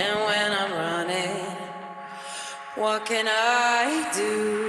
And when I'm running, what can I do?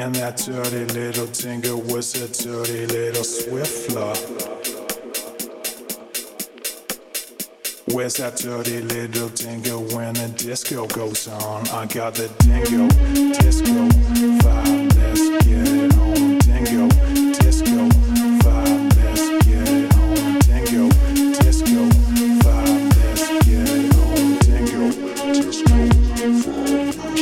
And that dirty little tinker was a dirty little swiffler. Where's that dirty little dingo when the disco goes on? I got the dingo, disco vibe, let's get it on. Dingo, disco vibe, let's get it on. Dingo, disco vibe, let's get it on. Dingo, disco vibe, let's get it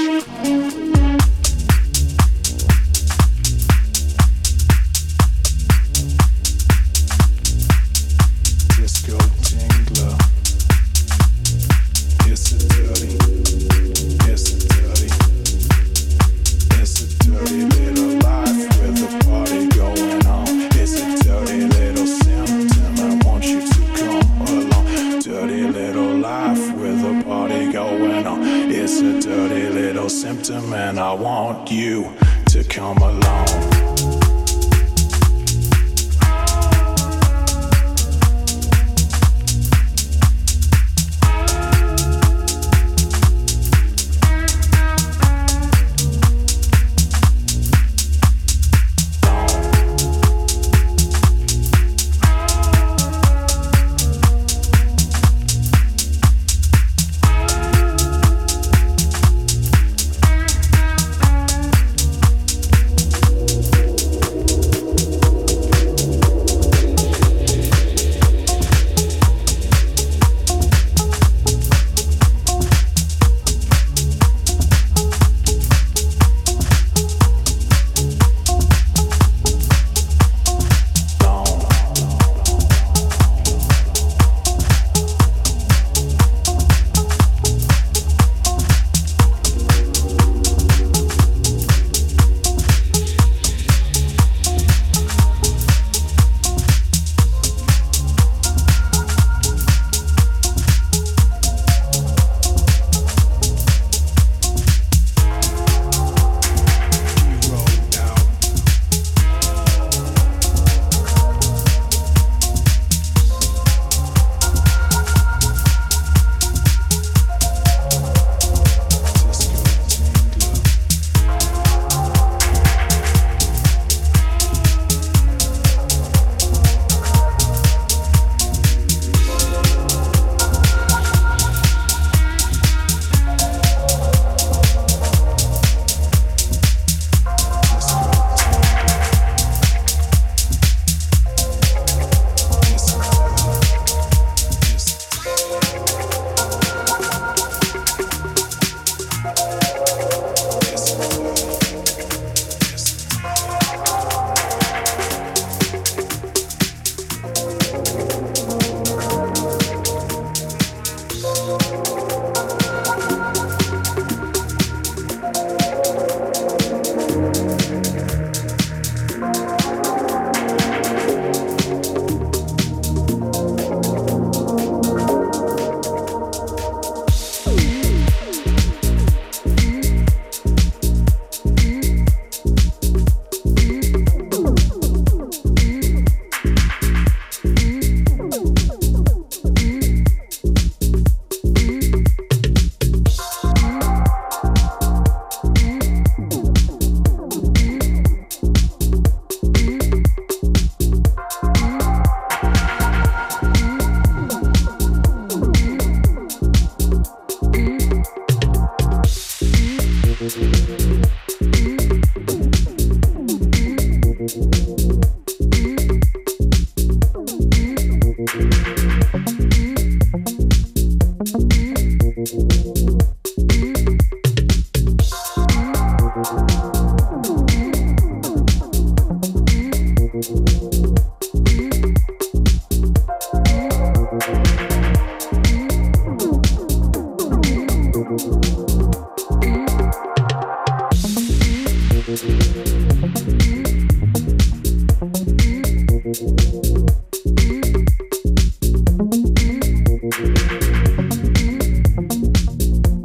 on.